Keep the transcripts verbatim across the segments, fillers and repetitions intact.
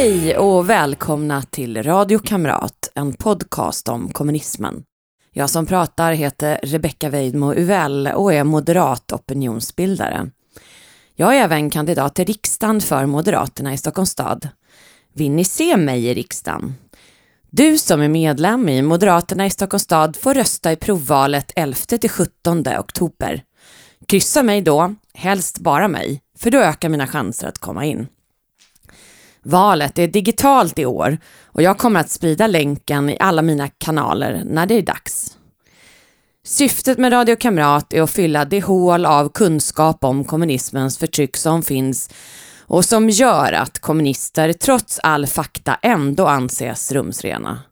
Hej och välkomna till Radiokamrat, en podcast om kommunismen. Jag som pratar heter Rebecka Weidmo Uvell och är moderat opinionsbildare. Jag är även kandidat till riksdagen för Moderaterna i Stockholms stad. Vill ni se mig i riksdagen? Du som är medlem i Moderaterna i Stockholms stad får rösta i provvalet elfte till sjuttonde oktober. Kryssa mig då, helst bara mig, för då ökar mina chanser att komma in. Valet är digitalt i år och jag kommer att sprida länken i alla mina kanaler när det är dags. Syftet med Radiokamrat är att fylla det hål av kunskap om kommunismens förtryck som finns och som gör att kommunister trots all fakta ändå anses rumsrena.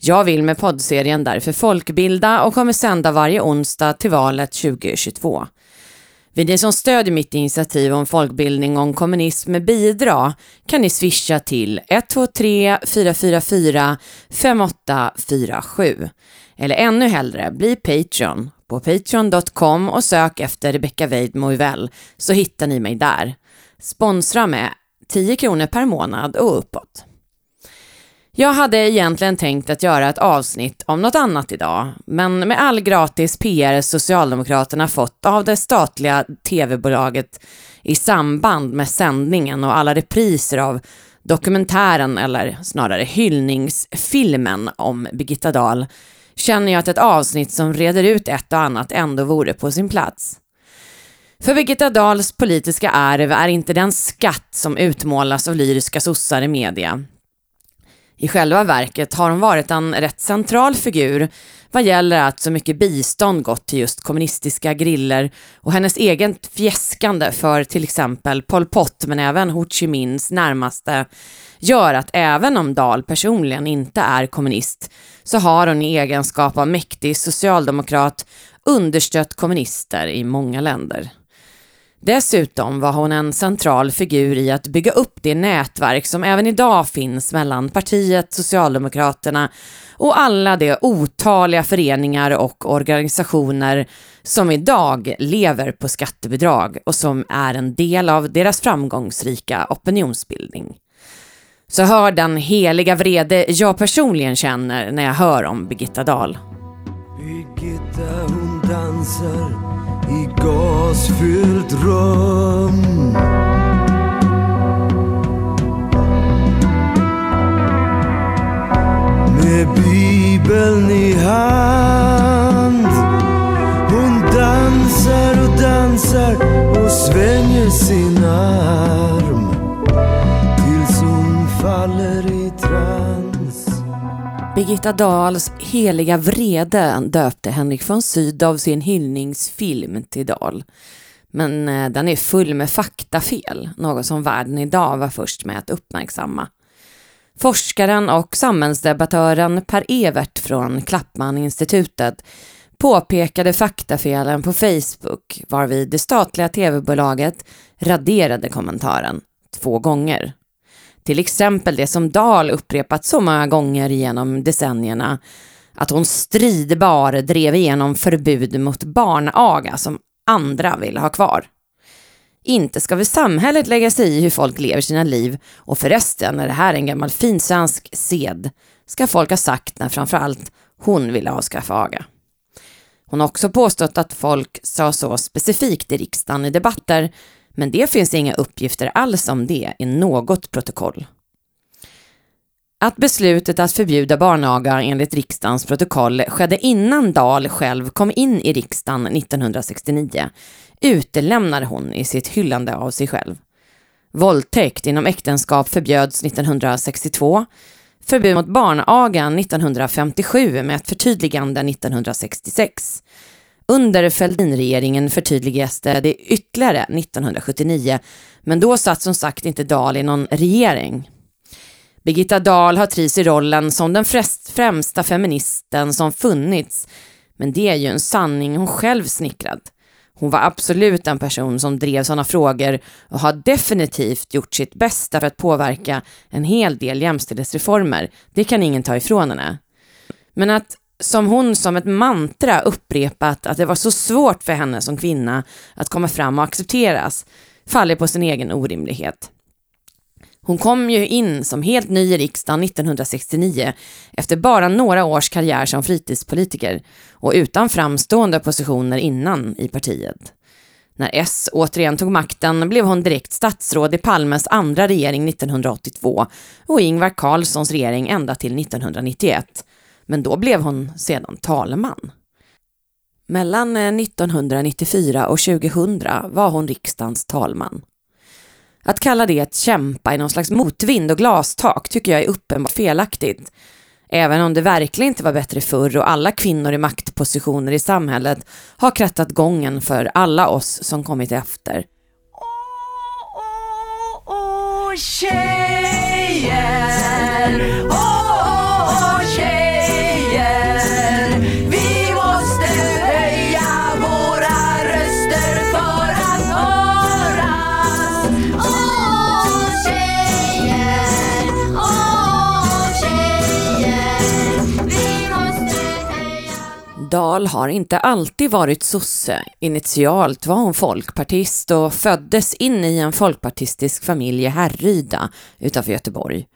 Jag vill med poddserien därför folkbilda och kommer sända varje onsdag till valet tjugohundratjugotvå. Vill ni som stödjer mitt initiativ om folkbildning om kommunism med bidra kan ni swisha till ett två tre fyra fyra fyra fem åtta fyra sju. Eller ännu hellre, bli Patreon på patreon dot com och sök efter Rebecka Weidmo Uvell så hittar ni mig där. Sponsra med tio kronor per månad och uppåt. Jag hade egentligen tänkt att göra ett avsnitt om något annat idag, men med all gratis P R Socialdemokraterna fått av det statliga tv-bolaget i samband med sändningen och alla repriser av dokumentären eller snarare hyllningsfilmen om Birgitta Dahl känner jag att ett avsnitt som reder ut ett och annat ändå vore på sin plats. För Birgitta Dahls politiska arv är inte den skatt som utmålas av lyriska sossar i media. I själva verket har hon varit en rätt central figur vad gäller att så mycket bistånd gått till just kommunistiska griller och hennes eget fjäskande för till exempel Pol Pot men även Ho Chi Minhs närmaste gör att även om Dahl personligen inte är kommunist så har hon i egenskap av mäktig socialdemokrat understött kommunister i många länder. Dessutom var hon en central figur i att bygga upp det nätverk som även idag finns mellan partiet, Socialdemokraterna och alla de otaliga föreningar och organisationer som idag lever på skattebidrag och som är en del av deras framgångsrika opinionsbildning. Så hör den heliga vrede jag personligen känner när jag hör om Birgitta Dahl. Birgitta hon dansar i gasfyllt rum. Med Bibeln i hand. Hon dansar och dansar och svänger sin arm tills hon faller i trans. Birgitta Dahls heliga vrede döpte Henrik von Syd av sin hyllningsfilm till Dahl. Men den är full med faktafel, något som världen idag var först med att uppmärksamma. Forskaren och samhällsdebattören Per Evert från Klappman-institutet påpekade faktafelen på Facebook varvid det statliga tv-bolaget raderade kommentaren två gånger. Till exempel det som Dahl upprepat så många gånger genom decennierna, att hon stridbar drev igenom förbud mot barnaga som andra vill ha kvar. Inte ska vi samhället lägga sig i hur folk lever sina liv, och förresten är det här en gammal finsvensk sed, ska folk ha sagt när framförallt hon ville ha skaffa aga. Hon har också påstått att folk sa så specifikt i riksdagen i debatter, men det finns inga uppgifter alls om det i något protokoll. Att beslutet att förbjuda barnaga enligt riksdagens protokoll skedde innan Dahl själv kom in i riksdagen nittonhundrasextionio utelämnar hon i sitt hyllande av sig själv. Våldtäkt inom äktenskap förbjöds nittonhundrasextiotvå, förbud mot barnaga nittonhundrafemtiosju med ett förtydligande nittonhundrasextiosex. Under Fälldinregeringen förtydligades det ytterligare nittonhundrasjuttionio, men då satt som sagt inte Dahl i någon regering. Birgitta Dahl har trivs i rollen som den främsta feministen som funnits, men det är ju en sanning hon själv snickrad. Hon var absolut en person som drev sådana frågor och har definitivt gjort sitt bästa för att påverka en hel del jämställdhetsreformer. Det kan ingen ta ifrån henne. Men att som hon som ett mantra upprepat att det var så svårt för henne som kvinna att komma fram och accepteras faller på sin egen orimlighet. Hon kom ju in som helt ny i riksdagen nittonhundrasextionio efter bara några års karriär som fritidspolitiker och utan framstående positioner innan i partiet. När S återigen tog makten blev hon direkt statsråd i Palmes andra regering nittonhundraåttiotvå och Ingvar Carlssons regering ända till nittonhundranittioett. Men då blev hon sedan talman. Mellan nittonhundranittiofyra och tjugohundra var hon riksdagens talman. Att kalla det att kämpa i någon slags motvind och glastak tycker jag är uppenbart felaktigt. Även om det verkligen inte var bättre förr och alla kvinnor i maktpositioner i samhället har krattat gången för alla oss som kommit efter. Åh, åh, åh, tjejer! Åh, åh, åh, tjejer! Vi måste höja våra röster för att höras! Åh, åh, tjejer! Åh, åh, tjejer! Vi måste höja... Dahl har inte alltid varit sosse. Initialt var hon folkpartist och föddes in i en folkpartistisk familj i Härryda utanför Göteborg.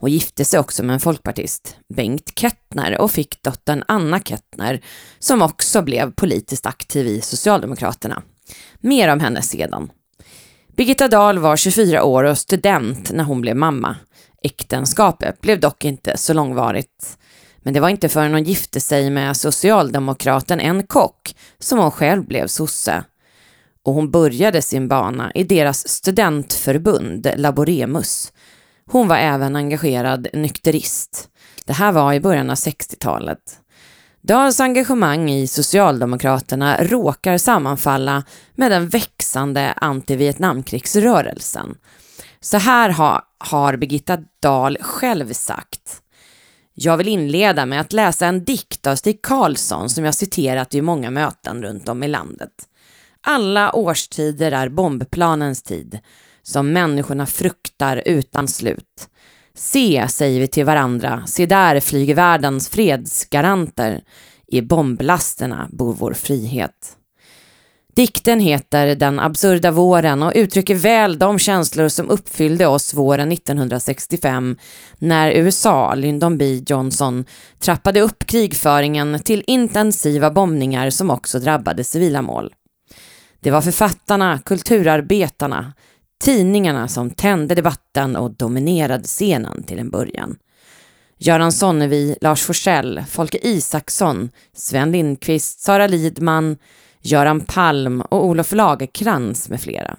Och gifte sig också med en folkpartist, Bengt Kettner, och fick dottern Anna Kettner som också blev politiskt aktiv i Socialdemokraterna. Mer om henne sedan. Birgitta Dahl var tjugofyra år och student när hon blev mamma. Äktenskapet blev dock inte så långvarigt. Men det var inte förrän hon gifte sig med socialdemokraten en kock som hon själv blev sosse. Och hon började sin bana i deras studentförbund Laboremus. Hon var även engagerad nykterist. Det här var i början av sextiotalet. Dahls engagemang i Socialdemokraterna råkar sammanfalla med den växande anti-Vietnamkrigsrörelsen. Så här ha, har Birgitta Dahl själv sagt: "Jag vill inleda med att läsa en dikt av Stig Carlson som jag citerat i många möten runt om i landet. Alla årstider är bombplanens tid. Som människorna fruktar utan slut. Se, säger vi till varandra, se där flyger världens fredsgaranter. I bomblasterna bor vår frihet." Dikten heter Den absurda våren och uttrycker väl de känslor som uppfyllde oss våren nittonhundrasextiofem när U S A, Lyndon B. Johnson, trappade upp krigföringen till intensiva bombningar som också drabbade civila mål. Det var författarna, kulturarbetarna, tidningarna som tände debatten och dominerade scenen till en början. Göran Sonnevi, Lars Forssell, Folke Isaksson, Sven Lindqvist, Sara Lidman, Göran Palm och Olof Lagerkrans med flera.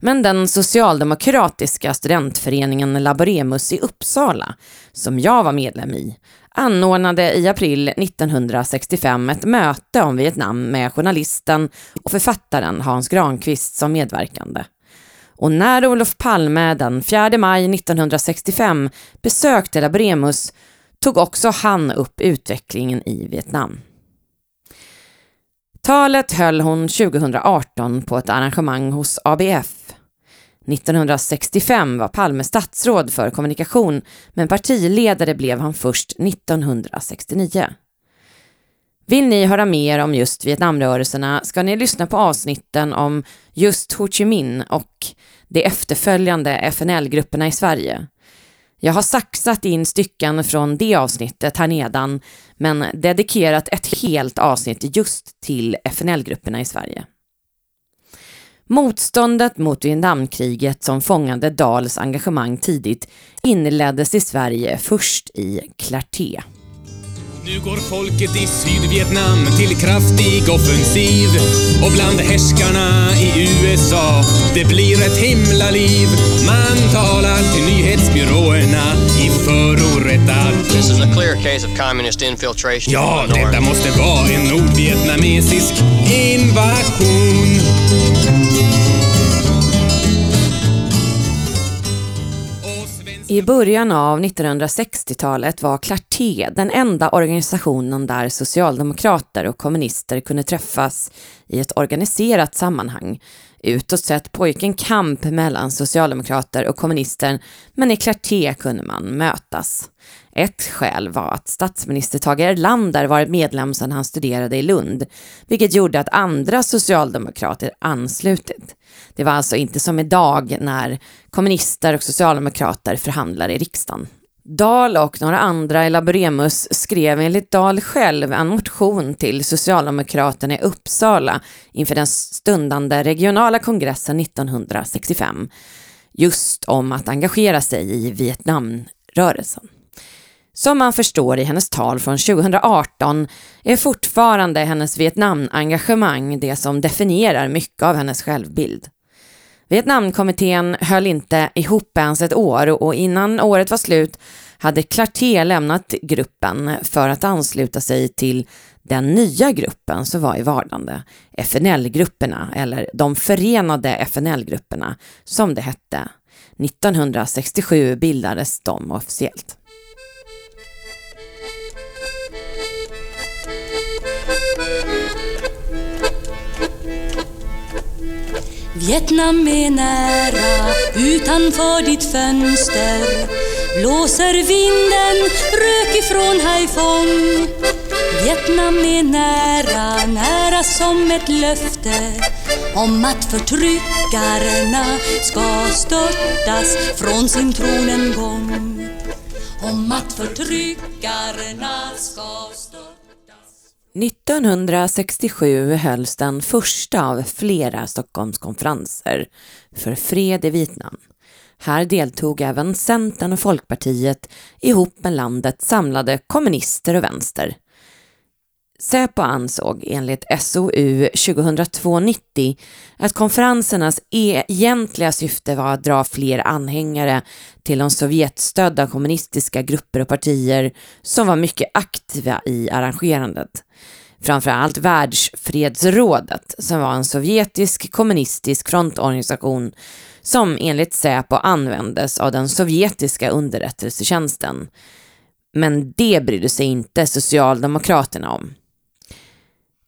Men den socialdemokratiska studentföreningen Laboremus i Uppsala, som jag var medlem i, anordnade i april nittonhundrasextiofem ett möte om Vietnam med journalisten och författaren Hans Granqvist som medverkande. Och när Olof Palme den fjärde maj nittonhundrasextiofem besökte Laboremus tog också han upp utvecklingen i Vietnam. Talet höll hon tjugohundraarton på ett arrangemang hos A B F. nittonhundrasextiofem var Palme statsråd för kommunikation, men partiledare blev han först nittonhundrasextionio. Vill ni höra mer om just Vietnamrörelserna ska ni lyssna på avsnitten om just Ho Chi Minh och de efterföljande F N L-grupperna i Sverige. Jag har saxat in stycken från det avsnittet här nedan, men dedikerat ett helt avsnitt just till F N L-grupperna i Sverige. Motståndet mot Vietnamkriget som fångade Dahls engagemang tidigt inleddes i Sverige först i Klarté. Nu går folket i Sydvietnam till kraftig offensiv och bland härskarna i U S A det blir ett himla liv. Man talar till nyhetsbyråerna i förorättad. This is a clear case of communist infiltration. Ja, detta måste vara en nordvietnamesisk invasion. I början av nittonhundrasextiotalet var Klarté den enda organisationen där socialdemokrater och kommunister kunde träffas i ett organiserat sammanhang. Utåt sett pågick en kamp mellan socialdemokrater och kommunister, men i Klarté kunde man mötas. Ett skäl var att statsminister Tage Erlander varit medlem sedan han studerade i Lund, vilket gjorde att andra socialdemokrater anslutit. Det var alltså inte som idag när kommunister och socialdemokrater förhandlar i riksdagen. Dahl och några andra i Laboremus skrev enligt Dahl själv en motion till Socialdemokraterna i Uppsala inför den stundande regionala kongressen nittonhundrasextiofem, just om att engagera sig i Vietnamrörelsen. Som man förstår i hennes tal från tjugoarton är fortfarande hennes Vietnam-engagemang det som definierar mycket av hennes självbild. Vietnamkommittén höll inte ihop ens ett år, och innan året var slut hade Klarté lämnat gruppen för att ansluta sig till den nya gruppen som var i vardande, F N L-grupperna, eller de förenade F N L-grupperna som det hette. nittonhundrasextiosju bildades de officiellt. Vietnam är nära, utanför ditt fönster blåser vinden, rök ifrån Haiphong. Vietnam är nära, nära som ett löfte om att förtryckarna ska störtas från sin tron en gång. Om att förtryckarna ska störtas. nittonhundrasextiosju hölls den första av flera Stockholmskonferenser för fred i Vietnam. Här deltog även Centern och Folkpartiet ihop med landets samlade kommunister och vänster. Säpo ansåg enligt S O U tjugohundratvå nittio att konferensernas egentliga syfte var att dra fler anhängare till de sovjetstödda kommunistiska grupper och partier som var mycket aktiva i arrangerandet. Framförallt Världsfredsrådet, som var en sovjetisk kommunistisk frontorganisation som enligt Säpo användes av den sovjetiska underrättelsetjänsten. Men det brydde sig inte Socialdemokraterna om.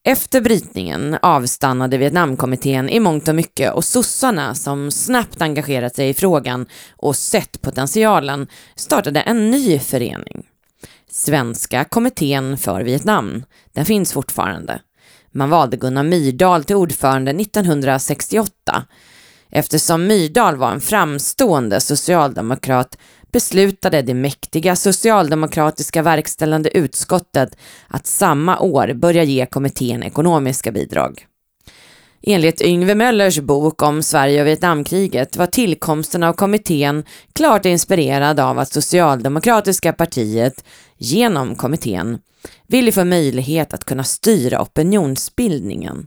Efter brytningen avstannade Vietnamkommittén i mångt och mycket, och sossarna, som snabbt engagerat sig i frågan och sett potentialen, startade en ny förening. Svenska kommittén för Vietnam. Den finns fortfarande. Man valde Gunnar Myrdal till ordförande nittonhundrasextioåtta. Eftersom Myrdal var en framstående socialdemokrat beslutade det mäktiga socialdemokratiska verkställande utskottet att samma år börja ge kommittén ekonomiska bidrag. Enligt Yngve Möllers bok om Sverige och Vietnamkriget var tillkomsten av kommittén klart inspirerad av att socialdemokratiska partiet genom kommittén ville få möjlighet att kunna styra opinionsbildningen.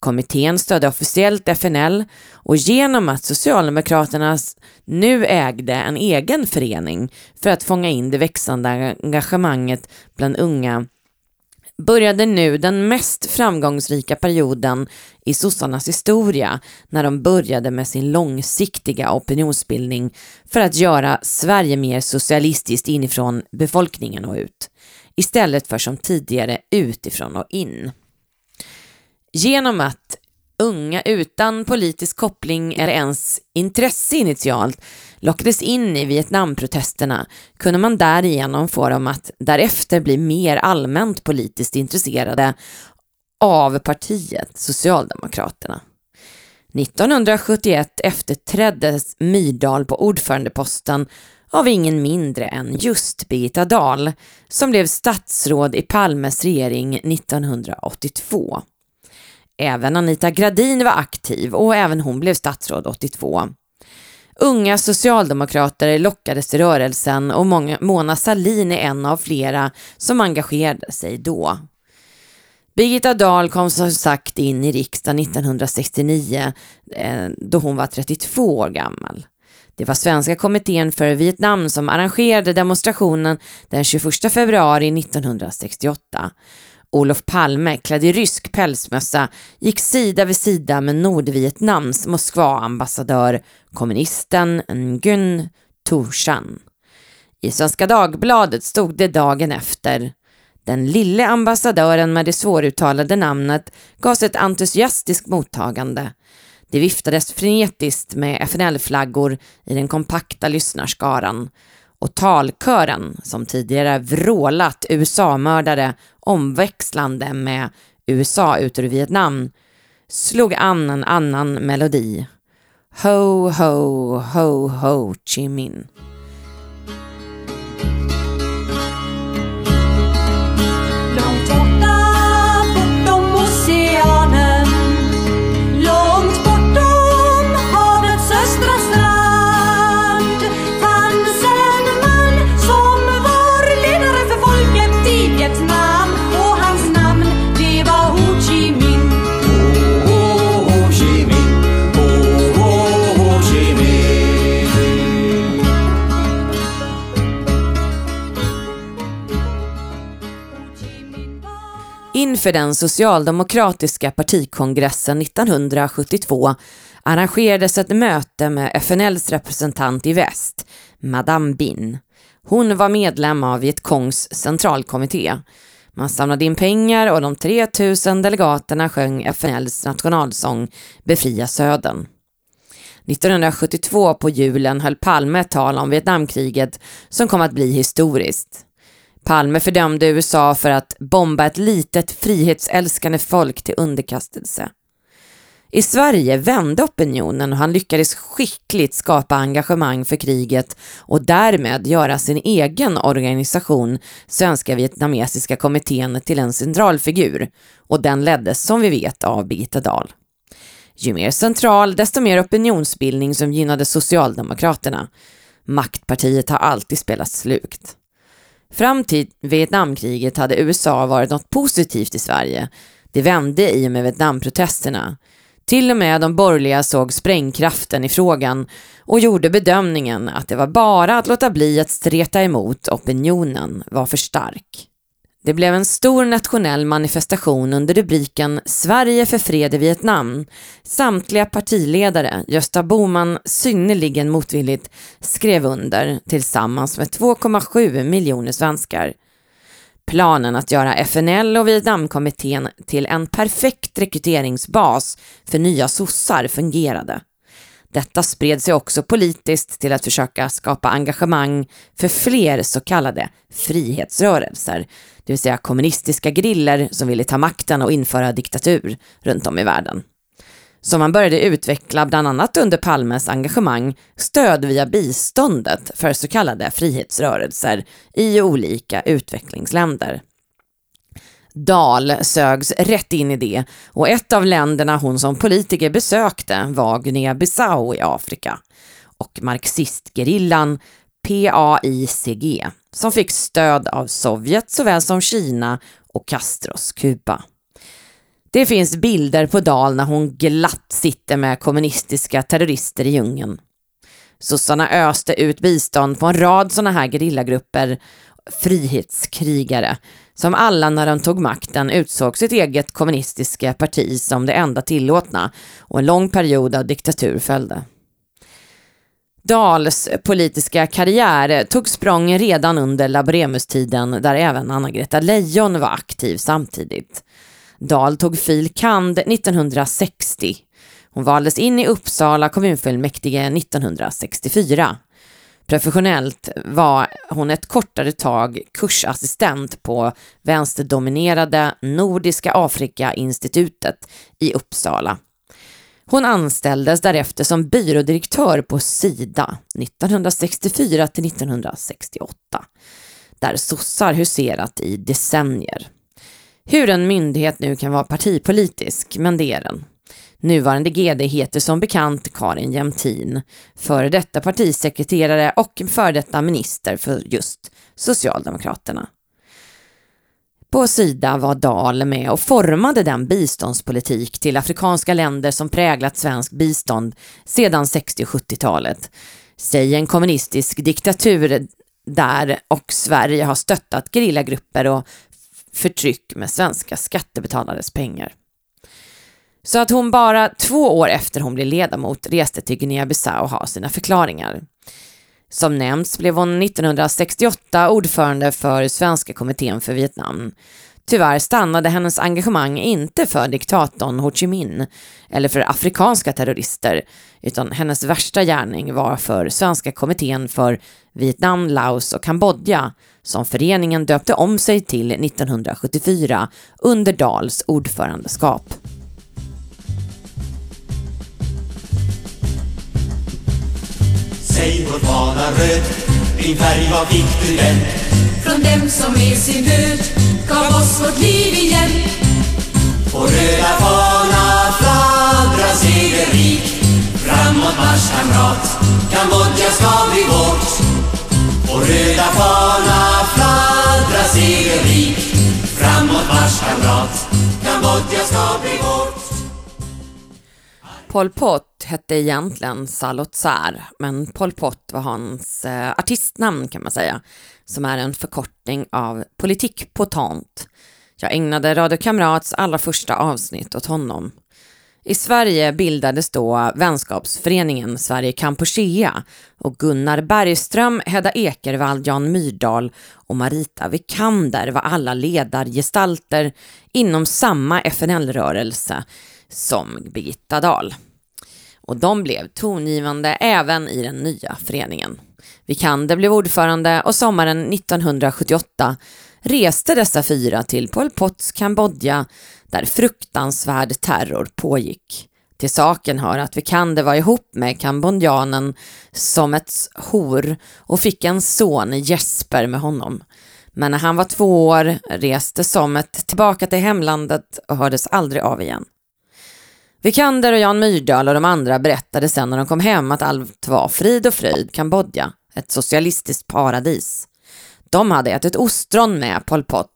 Kommittén stödde officiellt F N L, och genom att Socialdemokraterna nu ägde en egen förening för att fånga in det växande engagemanget bland unga började nu den mest framgångsrika perioden i sossarnas historia, när de började med sin långsiktiga opinionsbildning för att göra Sverige mer socialistiskt inifrån befolkningen och ut, istället för som tidigare utifrån och in. Genom att unga utan politisk koppling eller ens intresse initialt lockades in i Vietnamprotesterna kunde man därigenom få dem att därefter bli mer allmänt politiskt intresserade av partiet Socialdemokraterna. nittonhundrasjuttioett efterträddes Myrdal på ordförandeposten av ingen mindre än just Birgitta Dahl, som blev statsråd i Palmes regering nittonhundraåttiotvå. Även Anita Gradin var aktiv, och även hon blev statsråd åttiotvå. Unga socialdemokrater lockades till rörelsen, och Mona Sahlin är en av flera som engagerade sig då. Birgitta Dahl kom som sagt in i riksdagen nittonhundrasextionio då hon var trettiotvå år gammal. Det var Svenska kommittén för Vietnam som arrangerade demonstrationen den tjugoförsta februari nittonhundrasextioåtta. Olof Palme, klädd i rysk pälsmössa, gick sida vid sida med Nordvietnams Moskva-ambassadör, kommunisten Nguyen Thu Chan. I Svenska Dagbladet stod det dagen efter: den lille ambassadören med det svåruttalade namnet gavs ett entusiastiskt mottagande. Det viftades frenetiskt med F N L-flaggor i den kompakta lyssnarskaran. och talkören som tidigare vrålat U S A-mördare omväxlande med U S A ut ur Vietnam slog an en annan melodi. Ho, ho, ho, ho Chi Minh. Inför den socialdemokratiska partikongressen nittonhundrasjuttiotvå arrangerades ett möte med F N L:s representant i väst, Madame Bin. Hon var medlem av Vietkongs centralkommitté. Man samlade in pengar och de tre tusen delegaterna sjöng F N L:s nationalsång Befria Södern. nittonhundrasjuttiotvå på julen höll Palme ett tal om Vietnamkriget som kom att bli historiskt. Palme fördömde U S A för att bomba ett litet frihetsälskande folk till underkastelse. I Sverige vände opinionen och han lyckades skickligt skapa engagemang för kriget och därmed göra sin egen organisation, Svenska vietnamesiska kommittén, till en centralfigur, och den leddes som vi vet av Birgitta Dahl. Ju mer central, desto mer opinionsbildning som gynnade Socialdemokraterna. Maktpartiet har alltid spelat slukt. Fram till Vietnamkriget hade U S A varit något positivt i Sverige. Det vände i och med Vietnamprotesterna. Till och med de borgerliga såg sprängkraften i frågan och gjorde bedömningen att det var bara att låta bli att streta emot opinionen var för stark. Det blev en stor nationell manifestation under rubriken Sverige för fred i Vietnam. Samtliga partiledare, Gösta Bohman synnerligen motvilligt, skrev under tillsammans med två komma sju miljoner svenskar. Planen att göra F N L och Vietnamkommittén till en perfekt rekryteringsbas för nya sossar fungerade. Detta spred sig också politiskt till att försöka skapa engagemang för fler så kallade frihetsrörelser, det vill säga kommunistiska griller som ville ta makten och införa diktatur runt om i världen. Som man började utveckla bland annat under Palmes engagemang stöd via biståndet för så kallade frihetsrörelser i olika utvecklingsländer. Dahl sögs rätt in i det och ett av länderna hon som politiker besökte var Guinea-Bissau i Afrika och marxistgerillan P A I C G som fick stöd av Sovjet såväl som Kina och Castros Kuba. Det finns bilder på Dahl när hon glatt sitter med kommunistiska terrorister i djungeln. Sossarna öste ut bistånd på en rad sådana här gerillagrupper, frihetskrigare, som alla när de tog makten utsåg sitt eget kommunistiska parti som det enda tillåtna, och en lång period av diktatur följde. Dahls politiska karriär tog språng redan under Laboremus-tiden där även Anna-Greta Leijon var aktiv samtidigt. Dahl tog fil. kand. nittonhundrasextio. Hon valdes in i Uppsala kommunfullmäktige nittonhundrasextiofyra. Professionellt var hon ett kortare tag kursassistent på vänsterdominerade Nordiska Afrika-institutet i Uppsala. Hon anställdes därefter som byrådirektör på Sida nittonhundrasextiofyra till nittonhundrasextioåtta, där sossar huserat i decennier. Hur en myndighet nu kan vara partipolitisk, men det är den. Nuvarande G D heter som bekant Karin Jämtin, före detta partisekreterare och före detta minister för just Socialdemokraterna. På Sida var Dahl med och formade den biståndspolitik till afrikanska länder som präglat svensk bistånd sedan sextio- och sjuttiotalet. Säg en kommunistisk diktatur där, och Sverige har stöttat gerillagrupper och förtryck med svenska skattebetalares pengar. Så att hon bara två år efter hon blev ledamot reste till Guinea-Bissau och har sina förklaringar. Som nämnts blev hon nittonhundrasextioåtta ordförande för Svenska kommittén för Vietnam. Tyvärr stannade hennes engagemang inte för diktatorn Ho Chi Minh eller för afrikanska terrorister, utan hennes värsta gärning var för Svenska kommittén för Vietnam, Laos och Kambodja som föreningen döpte om sig till nittonhundrasjuttiofyra under Dahls ordförandeskap. Säg vår fana röd, din färg var viktig den. Från dem som med sin död gav oss vårt liv igen. Och röda fana fladdrar segerrik. Framåt mars kamrat, Kambodja ska bli vårt. Och röda fana fladdrar segerrik. Framåt mars kamrat, Kambodja ska bli vårt. Pol Pot hette egentligen Salotsar, men Pol Pot var hans eh, artistnamn kan man säga, som är en förkortning av politik potent. Jag ägnade Radiokamrats allra första avsnitt åt honom. I Sverige bildades då vänskapsföreningen Sverige-Kampuchea och Gunnar Bergström, Hedda Ekervall, Jan Myrdal och Marita Wikander var alla ledargestalter inom samma F N L-rörelse som Birgitta Dahl. Och de blev tongivande även i den nya föreningen. Wikander blev ordförande och sommaren nittonhundrasjuttioåtta reste dessa fyra till Pol Pots Kambodja där fruktansvärd terror pågick. Till saken hör att Wikander var ihop med kambodjanen som ett hor och fick en son Jesper med honom. Men när han var två år reste som ett tillbaka till hemlandet och hördes aldrig av igen. Wikander och Jan Myrdal och de andra berättade sen när de kom hem att allt var frid och fröjd Kambodja, ett socialistiskt paradis. De hade ätit ostron med Pol Pot.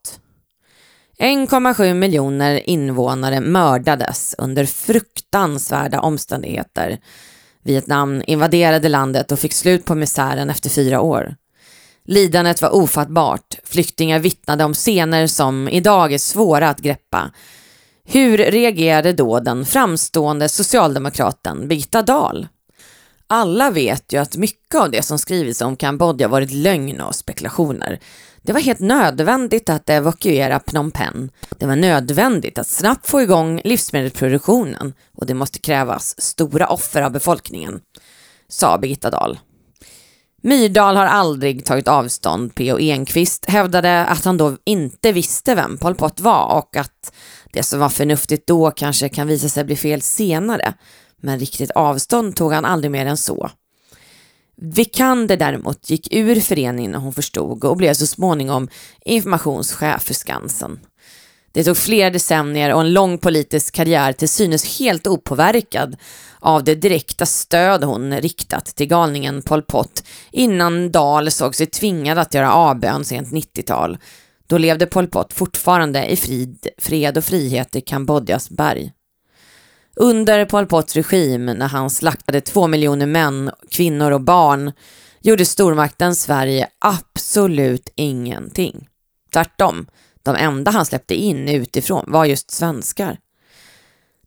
en komma sju miljoner invånare mördades under fruktansvärda omständigheter. Vietnam invaderade landet och fick slut på misären efter fyra år. Lidandet var ofattbart. Flyktingar vittnade om scener som idag är svåra att greppa. Hur reagerade då den framstående socialdemokraten Birgitta Dahl? Alla vet ju att mycket av det som skrivits om Kambodja varit lögn och spekulationer. Det var helt nödvändigt att evakuera Phnom Penh. Det var nödvändigt att snabbt få igång livsmedelsproduktionen och det måste krävas stora offer av befolkningen, sa Birgitta Dahl. Myrdal har aldrig tagit avstånd. P O Enquist hävdade att han då inte visste vem Pol Pot var och att det som var förnuftigt då kanske kan visa sig bli fel senare. Men riktigt avstånd tog han aldrig mer än så. Wikander däremot gick ur föreningen när hon förstod och blev så småningom informationschef för Skansen. Det tog flera decennier och en lång politisk karriär till synes helt opåverkad av det direkta stöd hon riktat till galningen Pol Pot innan Dahl såg sig tvingad att göra avbön sent nittiotal. Då levde Pol Pot fortfarande i frid, fred och frihet i Kambodjas berg. Under Pol Pots regim, när han slaktade två miljoner män, kvinnor och barn, gjorde stormakten Sverige absolut ingenting. Tvärtom. De enda han släppte in utifrån var just svenskar.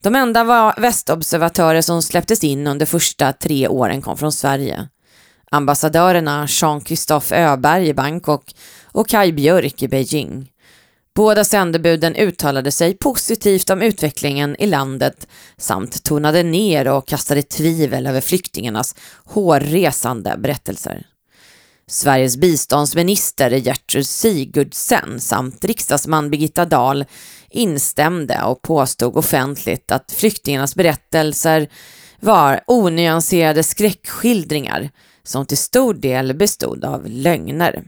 De enda var västobservatörer som släpptes in under första tre åren kom från Sverige. Ambassadörerna Jean-Christophe Öberg i Bangkok och Kaj Björk i Beijing. Båda sändebuden uttalade sig positivt om utvecklingen i landet samt tonade ner och kastade tvivel över flyktingarnas hårresande berättelser. Sveriges biståndsminister Gertrud Sigurdsen samt riksdagsman Birgitta Dahl instämde och påstod offentligt att flyktingarnas berättelser var onyanserade skräckskildringar som till stor del bestod av lögner.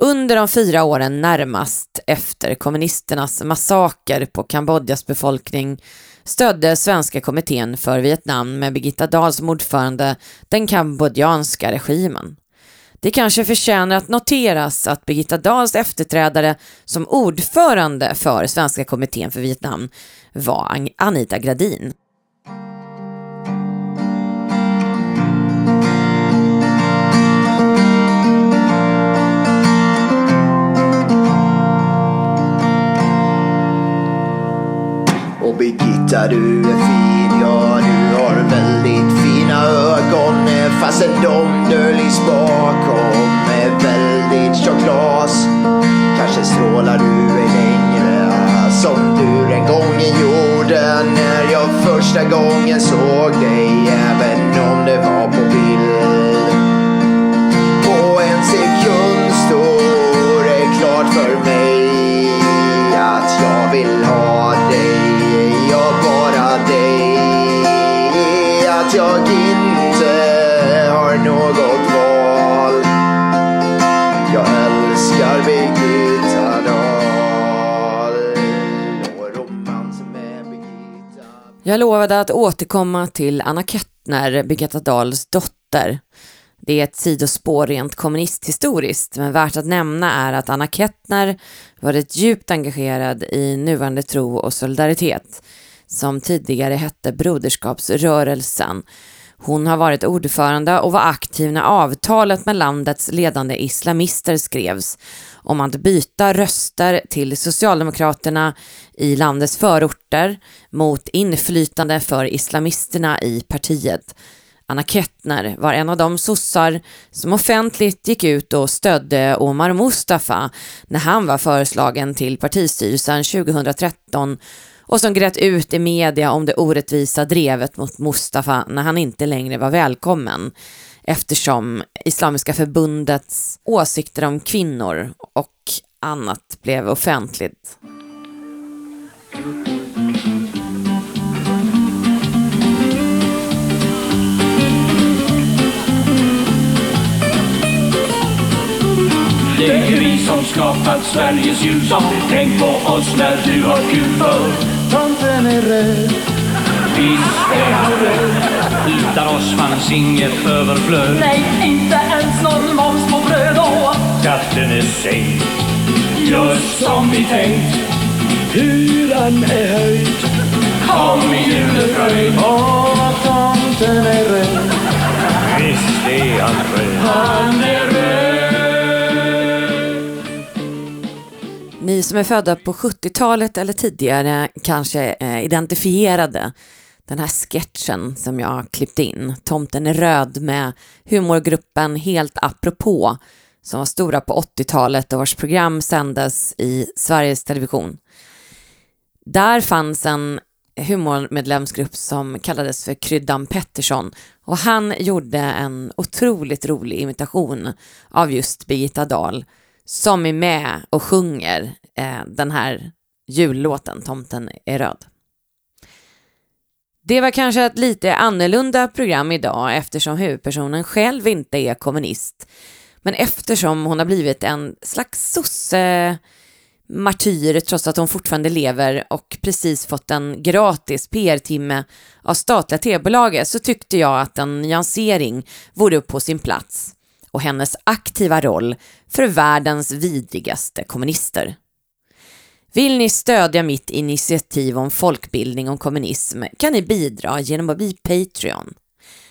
Under de fyra åren närmast efter kommunisternas massaker på Kambodjas befolkning stödde Svenska kommittén för Vietnam med Birgitta Dahl som ordförande den kambodjanska regimen. Det kanske förtjänar att noteras att Birgitta Dahls efterträdare som ordförande för Svenska kommittén för Vietnam var Anita Gradin. Och Birgitta, du är fin, ja du har väldigt fina ögon, fastän de döljs bakom med väldigt tjock glas. Kanske strålar du ej längre som du en gång gjorde när jag första gången såg dig, även om det var på bild. för Birgitta Dahl. Jag lovade att återkomma till Anna Kettner, Birgitta Dahls dotter. Det är ett sidospår rent kommunisthistoriskt, men värt att nämna är att Anna Kettner varit djupt engagerad i nuvarande tro och solidaritet, som tidigare hette broderskapsrörelsen. Hon har varit ordförande och var aktiv när avtalet med landets ledande islamister skrevs om att byta röster till Socialdemokraterna i landets förorter mot inflytande för islamisterna i partiet. Anna Kettner var en av de sossar som offentligt gick ut och stödde Omar Mustafa när han var föreslagen till partistyrelsen tjugohundratretton och som grät ut i media om det orättvisa drevet mot Mustafa när han inte längre var välkommen eftersom Islamiska förbundets åsikter om kvinnor och annat blev offentligt. Det är vi som skapat Sveriges ljus. Tänk på oss när du har kul för. Tomten är röd. Visst är han röd. Utan oss fanns inget överflöd. Nej, inte ens någon moms på bröd. Katten är sänkt, just som vi tänkt. Hyran är höjd. Kom i julefröjd. Åh, tomten är röd. Visst är han röd. Han är röd. Ni som är födda på sjuttiotalet eller tidigare kanske identifierade den här sketchen som jag klippt in. Tomten är röd med humorgruppen Helt apropå som var stora på åttiotalet och vars program sändes i Sveriges Television. Där fanns en humormedlemsgrupp som kallades för Kryddan Pettersson och han gjorde en otroligt rolig imitation av just Birgitta Dahl, som är med och sjunger eh, den här jullåten Tomten är röd. Det var kanske ett lite annorlunda program idag eftersom huvudpersonen själv inte är kommunist. Men eftersom hon har blivit en slags sosse-martyr trots att hon fortfarande lever och precis fått en gratis P R-timme av statliga tv-bolaget så tyckte jag att en nyansering vore på sin plats. Och hennes aktiva roll för världens vidrigaste kommunister. Vill ni stödja mitt initiativ om folkbildning om kommunism kan ni bidra genom att bli Patreon.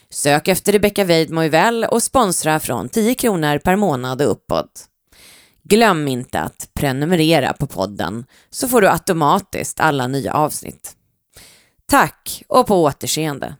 Sök efter Rebecka Weidmo Uvell och sponsra från tio kronor per månad och uppåt. Glöm inte att prenumerera på podden så får du automatiskt alla nya avsnitt. Tack och på återseende!